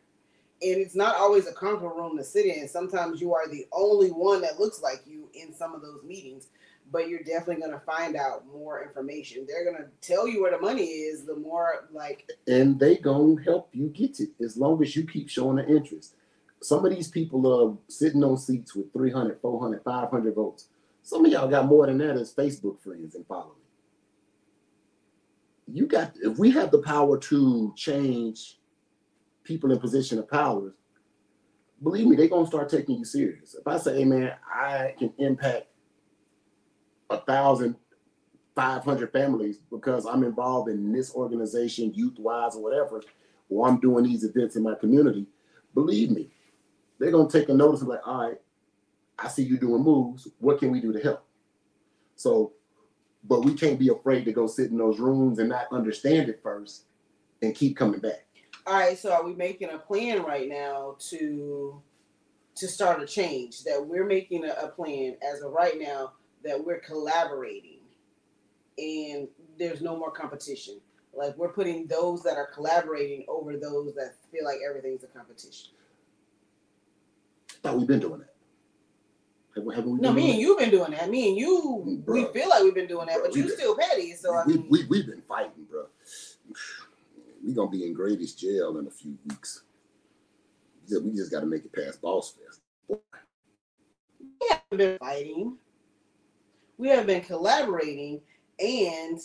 And it's not always a comfort room to sit in. Sometimes you are the only one that looks like you in some of those meetings, but you're definitely going to find out more information. They're going to tell you where the money is, the more like... And they going to help you get it as long as you keep showing the interest. Some of these people are sitting on seats with 300, 400, 500 votes. Some of y'all got more than that as Facebook friends and following. You got... If we have the power to change people in position of power, believe me, they're going to start taking you serious. If I say, hey, man, I can impact 1,500 families because I'm involved in this organization, youth-wise or whatever, or I'm doing these events in my community, believe me, they're going to take a notice and be like, all right, I see you doing moves. What can we do to help? So, but we can't be afraid to go sit in those rooms and not understand it first and keep coming back. All right, so are we making a plan right now to start a change? That we're making a plan as of right now that we're collaborating and there's no more competition. Like we're putting those that are collaborating over those that feel like everything's a competition. I thought we've been doing that. Have we no, me and you've been doing that. Me and you, bruh, we feel like we've been doing that, bruh, but you still petty. So we've been fighting, bro. We're going to be in Grady's jail in a few weeks. We just got to make it past Boss Fest. We haven't been fighting. We have been collaborating. And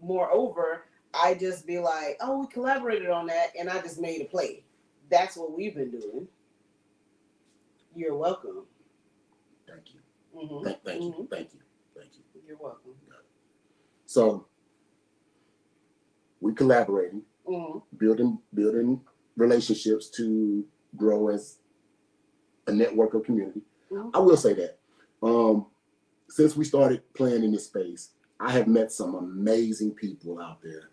moreover, I just be like, oh, we collaborated on that. And I just made a play. That's what we've been doing. You're welcome. Thank you. Mm-hmm. Thank you. You're welcome. So we're collaborating. Mm-hmm. Building relationships to grow as a network of community. Mm-hmm. I will say that since we started playing in this space, I have met some amazing people out there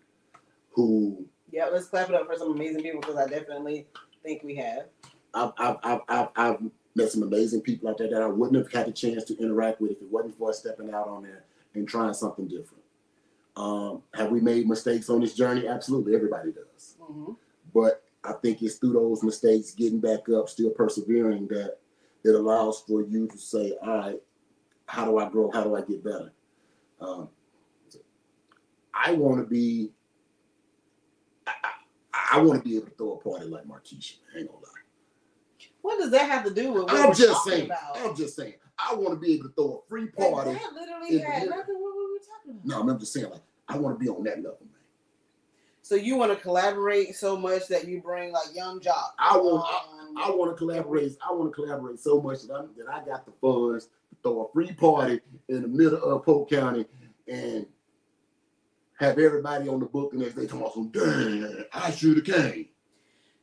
who... Yeah, let's clap it up for some amazing people, because I definitely think we have. I've met some amazing people out there that I wouldn't have had the chance to interact with if it wasn't for stepping out on there and trying something different. Have we made mistakes on this journey? Absolutely, everybody does. Mm-hmm. But I think it's through those mistakes, getting back up, still persevering, that it allows for you to say, all right, how do I grow? How do I get better? I want to be able to throw a party like Markeisha. I ain't gonna lie. What does that have to do with what I'm just saying? About? I'm just saying. I want to be able to throw a free party. And that literally had nothing with what we were talking about. No, I'm just saying, like, I want to be on that level, man. So you want to collaborate so much that you bring like young jobs. I want to collaborate so much that I got the funds to throw a free party in the middle of Polk County and have everybody on the book, and they come out some dang, I should have came.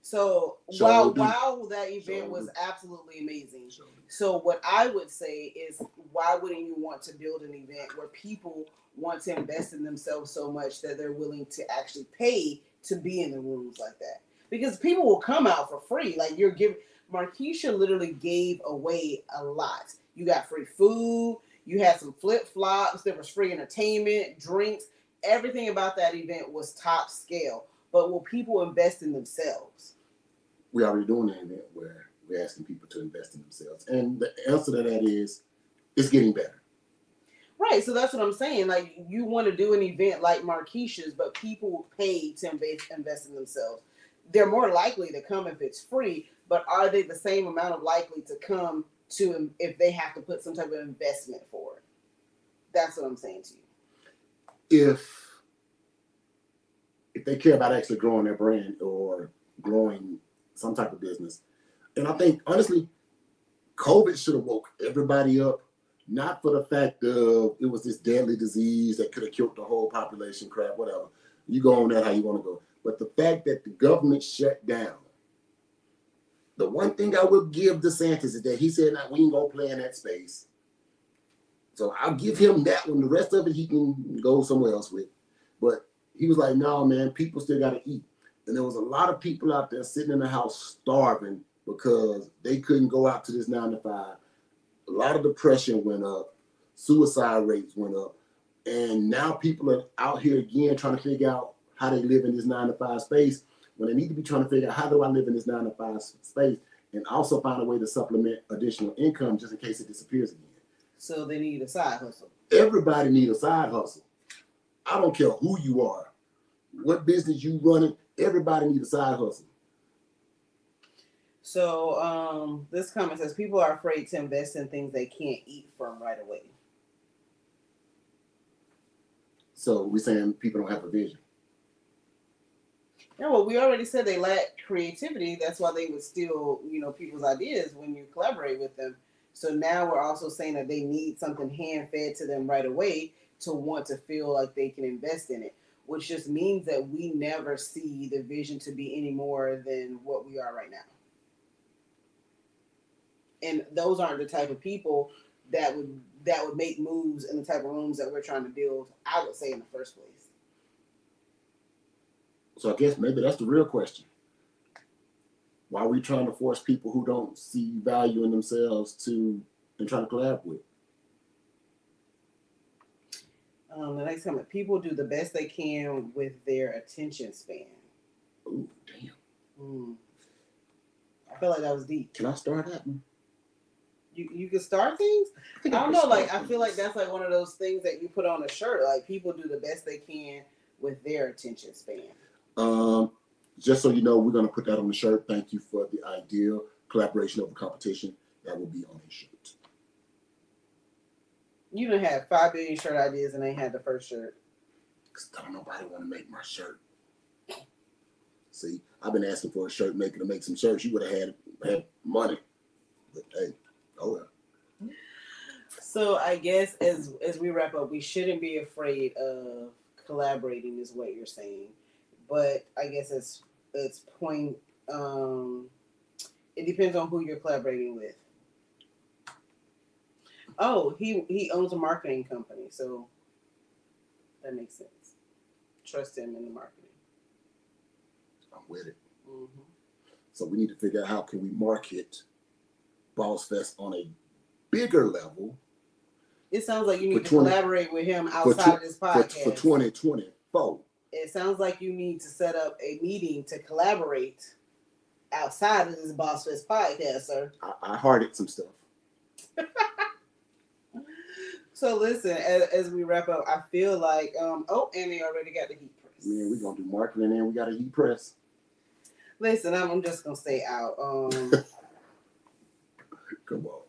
So wow, that event was absolutely amazing. So what I would say is, why wouldn't you want to build an event where people want to invest in themselves so much that they're willing to actually pay to be in the rooms like that? Because people will come out for free. Like you're giving, Markeisha literally gave away a lot. You got free food. You had some flip-flops. There was free entertainment, drinks. Everything about that event was top scale. But will people invest in themselves? We're already doing an event where we're asking people to invest in themselves. And the answer to that is, it's getting better. Right. So that's what I'm saying. Like, you want to do an event like Markeisha's, but people pay to invest in themselves. they're more likely to come if it's free, but are they the same amount of likely to come to if they have to put some type of investment for it? That's what I'm saying to you. If they care about actually growing their brand or growing some type of business. And I think, honestly, COVID should have woke everybody up, not for the fact of it was this deadly disease that could have killed the whole population, crap, whatever. You go on that how you want to go. But the fact that the government shut down. The one thing I will give DeSantis is that he said, nah, we ain't going to play in that space. So I'll give him that one. The rest of it he can go somewhere else with. But he was like, no, man, people still got to eat. And there was a lot of people out there sitting in the house starving because they couldn't go out to this 9-to-5. A lot of depression went up. Suicide rates went up. And now people are out here again trying to figure out how they live in this 9-to-5 space when they need to be trying to figure out how do I live in this 9-to-5 space and also find a way to supplement additional income just in case it disappears again. So they need a side hustle. Everybody needs a side hustle. I don't care who you are, what business you running, everybody needs a side hustle. So this comment says people are afraid to invest in things they can't eat from right away. So we're saying people don't have a vision. Yeah, well, we already said they lack creativity. That's why they would steal, you know, people's ideas when you collaborate with them. So now we're also saying that they need something hand-fed to them right away to want to feel like they can invest in it, which just means that we never see the vision to be any more than what we are right now. And those aren't the type of people that would make moves in the type of rooms that we're trying to build, I would say, in the first place. So I guess maybe that's the real question. Why are we trying to force people who don't see value in themselves and trying to collab with? The next comment, people do the best they can with their attention span. Oh, damn. I feel like that was deep. Can I start that one? You can start things? I don't know. Like, I feel like that's like one of those things that you put on a shirt. Like, people do the best they can with their attention span. Just so you know, we're going to put that on the shirt. Thank you for the idea. Collaboration over competition. That will be on his shirt. You done had 5 billion shirt ideas and ain't had the first shirt. Because don't nobody want to make my shirt. See, I've been asking for a shirt maker to make some shirts. You would have had money. But hey, oh well. So I guess as we wrap up, we shouldn't be afraid of collaborating is what you're saying. But I guess it's point, it depends on who you're collaborating with. Oh, he owns a marketing company, so that makes sense. Trust him in the marketing. I'm with it. Mm-hmm. So we need to figure out how can we market Boss Fest on a bigger level. It sounds like you need to collaborate with him outside of this podcast. For 2024. It sounds like you need to set up a meeting to collaborate outside of this Boss Fest podcast, sir. I hearted some stuff. So listen, as we wrap up, I feel like, and they already got the heat press. Yeah, we're going to do marketing and we got a heat press. Listen, I'm just going to stay out. Come on.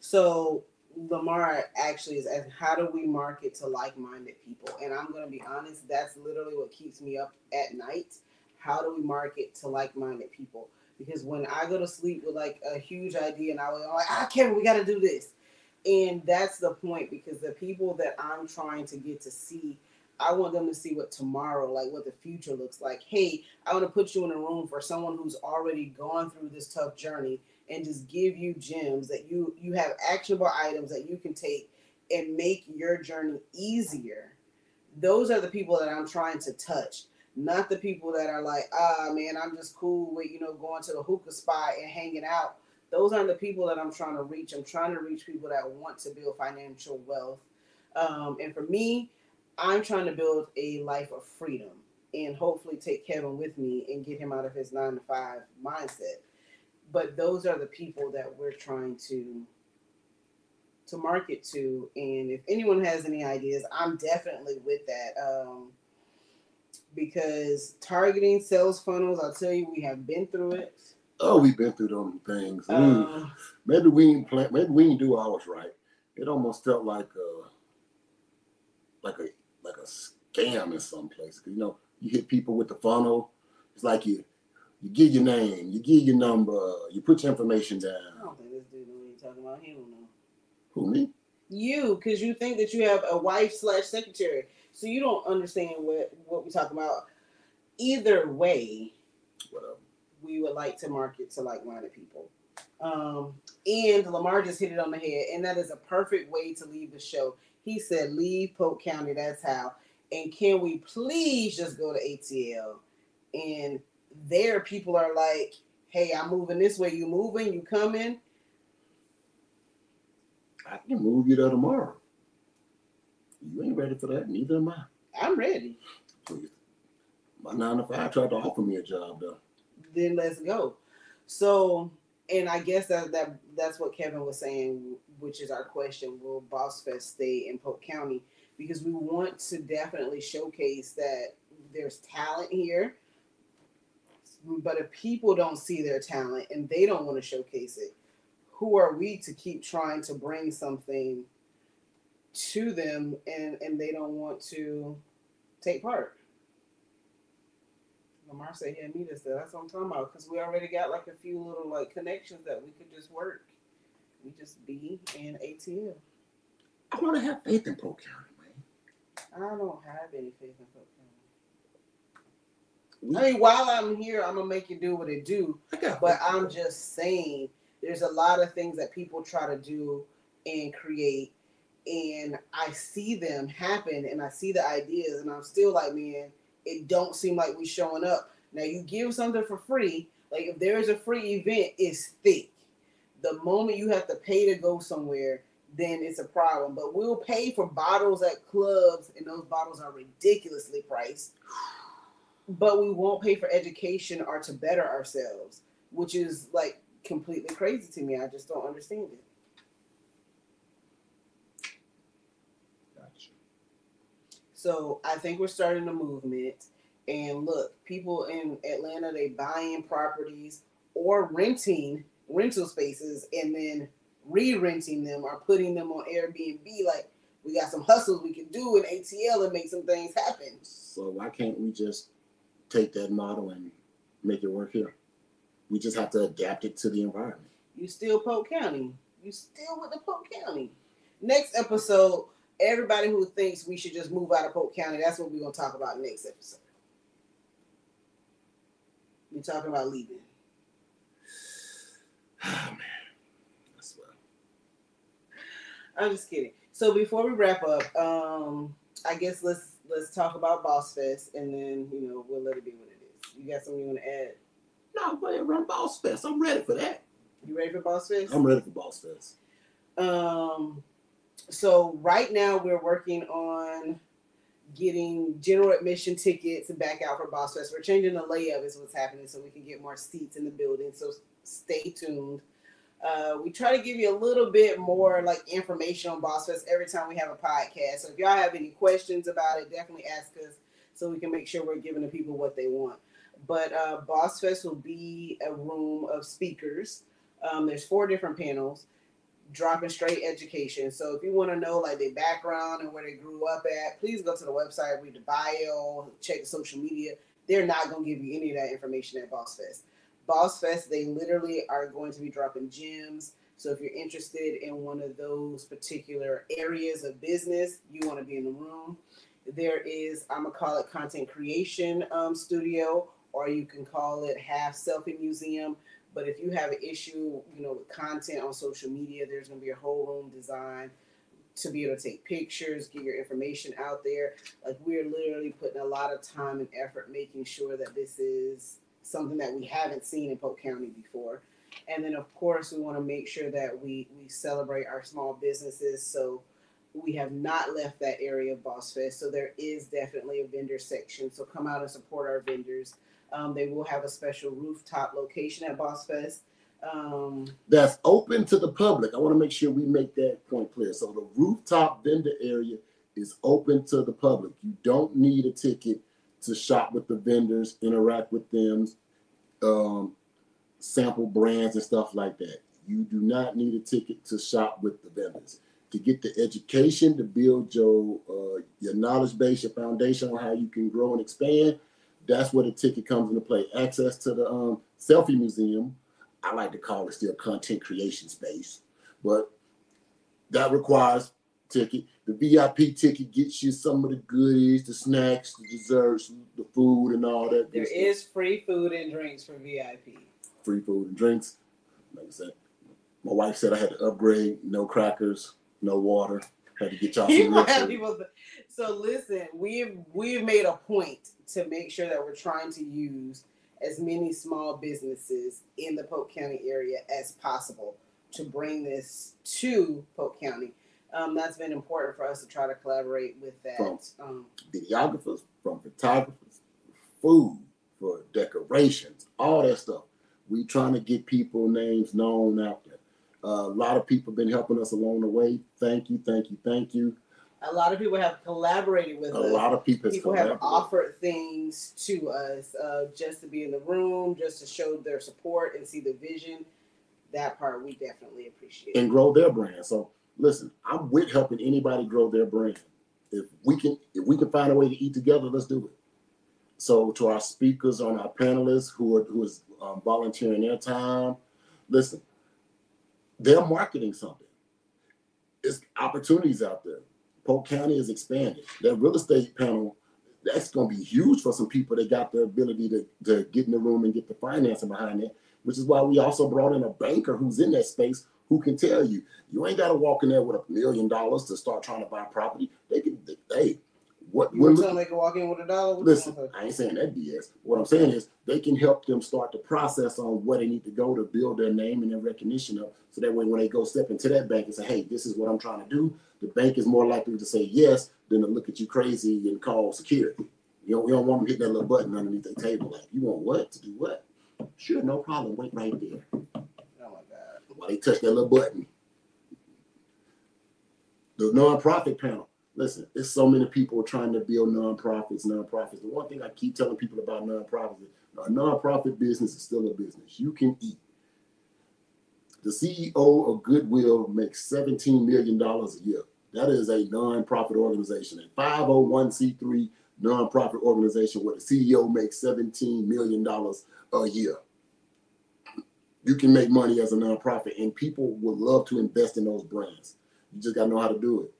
So Lamar actually is asking, how do we market to like-minded people? And I'm going to be honest, that's literally what keeps me up at night. How do we market to like-minded people? Because when I go to sleep with like a huge idea and I'm like, Kevin, we got to do this. And that's the point, because the people that I'm trying to get to see, I want them to see what tomorrow, like what the future looks like. Hey, I want to put you in a room for someone who's already gone through this tough journey and just give you gems that you have actionable items that you can take and make your journey easier. Those are the people that I'm trying to touch, not the people that are like, man, I'm just cool with, going to the hookah spot and hanging out. Those aren't the people that I'm trying to reach. I'm trying to reach people that want to build financial wealth. And for me, I'm trying to build a life of freedom and hopefully take Kevin with me and get him out of his 9-to-5 mindset. But those are the people that we're trying to market to. And if anyone has any ideas, I'm definitely with that. because targeting sales funnels, I'll tell you, we have been through it. Oh, we've been through those things. Maybe we didn't do ours right. It almost felt like a scam in some places. You know, you hit people with the funnel. It's like you give your name, you give your number, you put your information down. I don't think this dude knows what you're talking about. He don't know. Who, me? You, because you think that you have a wife/secretary, so you don't understand what we talk about. Either way, whatever. We would like to market to like-minded people. And Lamar just hit it on the head, and that is a perfect way to leave the show. He said, leave Polk County, that's how. And can we please just go to ATL? And there people are like, hey, I'm moving this way. You moving? You coming? I can move you there tomorrow. You ain't ready for that. Neither am I. I'm ready. Please. My 9-to-5 tried to offer me a job, though. Then let's go. So, and I guess that's what Kevin was saying, which is our question. Will Boss Fest stay in Polk County? Because we want to definitely showcase that there's talent here. But if people don't see their talent and they don't want to showcase it, who are we to keep trying to bring something to them and they don't want to take part? Lamar said, yeah, meet us there. That's what I'm talking about. Because we already got like a few little like connections that we could just work. We just be in ATL. I want to have faith in Polk County, man. I don't have any faith in Polk County. I mean, while I'm here, I'm going to make you do what it do. But I'm just saying there's a lot of things that people try to do and create. And I see them happen and I see the ideas and I'm still like, man, it don't seem like we showing up. Now you give something for free. Like if there is a free event, it's thick. The moment you have to pay to go somewhere, then it's a problem. But we'll pay for bottles at clubs, and those bottles are ridiculously priced. But we won't pay for education or to better ourselves, which is like completely crazy to me. I just don't understand it. So I think we're starting a movement, and look, people in Atlanta, they buying properties or renting rental spaces and then re-renting them or putting them on Airbnb. Like, we got some hustles we can do in ATL and make some things happen. So why can't we just take that model and make it work here? We just have to adapt it to the environment. You still Polk County. You still with the Polk County. Next episode, everybody who thinks we should just move out of Polk County, that's what we're going to talk about next episode. We're talking about leaving. Oh, man. That's well. I'm just kidding. So before we wrap up, I guess let's talk about Boss Fest, and then, you know, we'll let it be what it is. You got something you want to add? No, we're running Boss Fest. I'm ready for that. You ready for Boss Fest? I'm ready for Boss Fest. So right now we're working on getting general admission tickets and back out for Boss Fest. We're changing the layout is what's happening so we can get more seats in the building. So stay tuned. We try to give you a little bit more like information on Boss Fest every time we have a podcast. So if y'all have any questions about it, definitely ask us so we can make sure we're giving the people what they want. But Boss Fest will be a room of speakers. There's 4 different panels. Dropping straight education. So if you want to know like their background and where they grew up at, please go to the website, read the bio, check the social media. They're not going to give you any of that information at Boss Fest. Boss Fest, they literally are going to be dropping gems. So if you're interested in one of those particular areas of business, you want to be in the room. There is, I'm going to call it content creation studio, or you can call it half selfie museum. But if you have an issue, you know, with content on social media, there's going to be a whole room designed to be able to take pictures, get your information out there. Like, we're literally putting a lot of time and effort making sure that this is something that we haven't seen in Polk County before. And then, of course, we want to make sure that we celebrate our small businesses. So we have not left that area of Boss Fest. So there is definitely a vendor section. So come out and support our vendors. They will have a special rooftop location at Boss Fest. That's open to the public. I want to make sure we make that point clear. So the rooftop vendor area is open to the public. You don't need a ticket to shop with the vendors, interact with them, sample brands and stuff like that. You do not need a ticket to shop with the vendors. To get the education, to build your knowledge base, your foundation on how you can grow and expand, that's where the ticket comes into play. Access to the selfie museum, I like to call it still content creation space, but that requires ticket. The VIP ticket gets you some of the goodies, the snacks, the desserts, the food and all that. There is free food and drinks for VIP. Free food and drinks. Like I said, my wife said I had to upgrade, no crackers, no water. Had to get y'all some people. So listen, we've made a point to make sure that we're trying to use as many small businesses in the Polk County area as possible to bring this to Polk County. That's been important for us to try to collaborate with that. From videographers, from photographers, food, for decorations, all that stuff. We trying to get people names known out there. A lot of people have been helping us along the way. Thank you, thank you, thank you. A lot of people have collaborated with us. A lot of people have offered things to us just to be in the room, just to show their support and see the vision. That part we definitely appreciate. And grow their brand. So listen, I'm with helping anybody grow their brand. If we can find a way to eat together, let's do it. So to our speakers, on our panelists who is volunteering their time, listen, they're marketing something. It's opportunities out there. Polk County is expanding. That real estate panel, that's going to be huge for some people that got the ability to get in the room and get the financing behind it, which is why we also brought in a banker who's in that space who can tell you, you ain't got to walk in there with $1 million to start trying to buy property. They can, hey, what? You were telling they can walk in with $1? Listen, I ain't saying that BS. What I'm saying is they can help them start the process on where they need to go to build their name and their recognition up. So that way when they go step into that bank and say, hey, this is what I'm trying to do, the bank is more likely to say yes than to look at you crazy and call security. You know, we don't want them hitting that little button underneath their table. Like, you want what? To do what? Sure, no problem. Wait right there. Oh, my God. While they touch that little button. The nonprofit panel. Listen, there's so many people trying to build nonprofits. The one thing I keep telling people about nonprofits is a nonprofit business is still a business. You can eat. The CEO of Goodwill makes $17 million a year. That is a nonprofit organization, a 501c3 nonprofit organization where the CEO makes $17 million a year. You can make money as a nonprofit, and people would love to invest in those brands. You just got to know how to do it.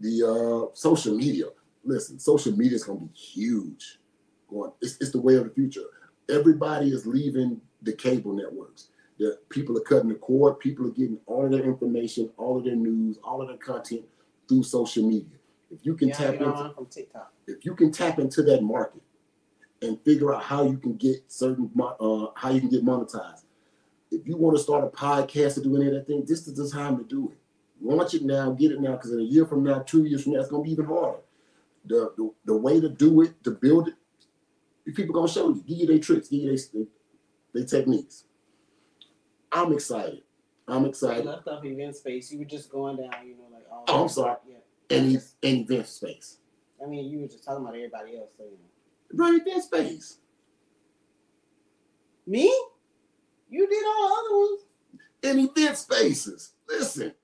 The social media. Listen, social media is going to be huge. It's the way of the future. Everybody is leaving the cable networks. The people are cutting the cord. People are getting all of their information, all of their news, all of their content through social media. If you can tap into that market and figure out how you can get monetized. If you want to start a podcast or do any of that thing, this is the time to do it. Launch it now, get it now, because in a year from now, 2 years from now, it's going to be even harder. The way to do it, to build it, people going to show you, give you their tricks, give you their techniques. I'm excited. You left off event space. You were just going down, you know, like all. Oh, I'm sorry. Yeah. And event space. I mean, you were just talking about everybody else. So, you know. Right, event space. Me? You did all other ones. And event spaces. Listen.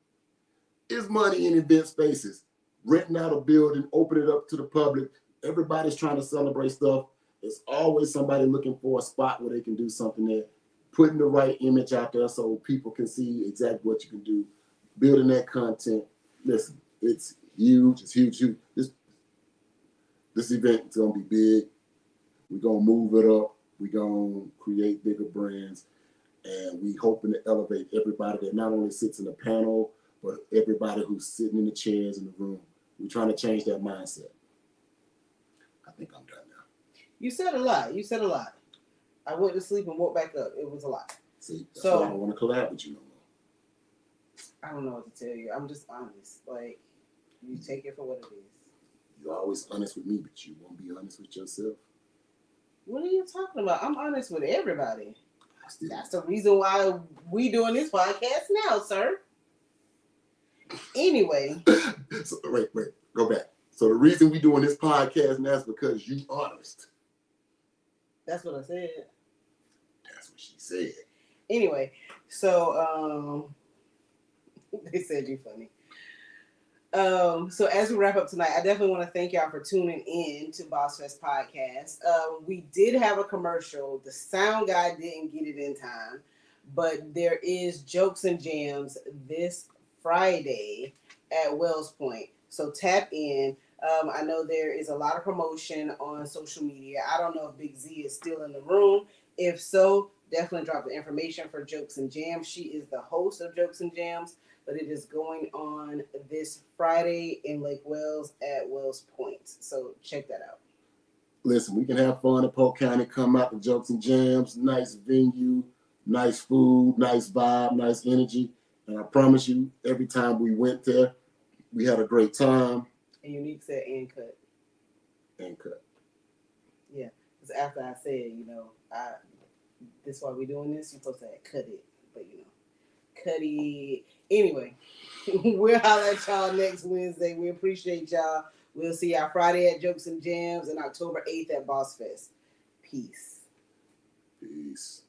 There's money in event spaces, renting out a building, open it up to the public. Everybody's trying to celebrate stuff. There's always somebody looking for a spot where they can do something there, putting the right image out there so people can see exactly what you can do, building that content. Listen, it's huge. It's huge. Huge. This event is going to be big. We're going to move it up. We're going to create bigger brands, and we hoping to elevate everybody that not only sits in the panel, but everybody who's sitting in the chairs in the room. We're trying to change that mindset. I think I'm done now. You said a lot. I went to sleep and woke back up. It was a lot. See, that's so why I don't want to collab with you no more. I don't know what to tell you. I'm just honest. Like, you take it for what it is. You're always honest with me, but you won't be honest with yourself. What are you talking about? I'm honest with everybody. That's the reason why we doing this podcast now, sir. Anyway. So, wait, go back. So the reason we doing this podcast now is because you honest. That's what I said. That's what she said. Anyway, so they said you funny. So as we wrap up tonight, I definitely want to thank y'all for tuning in to Boss Fest Podcast. We did have a commercial. The sound guy didn't get it in time, but there is Jokes and Jams this Friday at Wells Point. So tap in. I know there is a lot of promotion on social media. I don't know if Big Z is still in the room. If so, definitely drop the information for Jokes and Jams. She is the host of Jokes and Jams, but it is going on this Friday in Lake Wales at Wells Point. So check that out. Listen, we can have fun at Polk County. Come out to Jokes and Jams. Nice venue, nice food, nice vibe, nice energy. And I promise you, every time we went there, we had a great time. And Unique said, and cut. And cut. Yeah, because after I said, this is why we're doing this, you're supposed to cut it. But, cut it. Anyway, we'll holler at y'all next Wednesday. We appreciate y'all. We'll see y'all Friday at Jokes and Jams and October 8th at Boss Fest. Peace. Peace.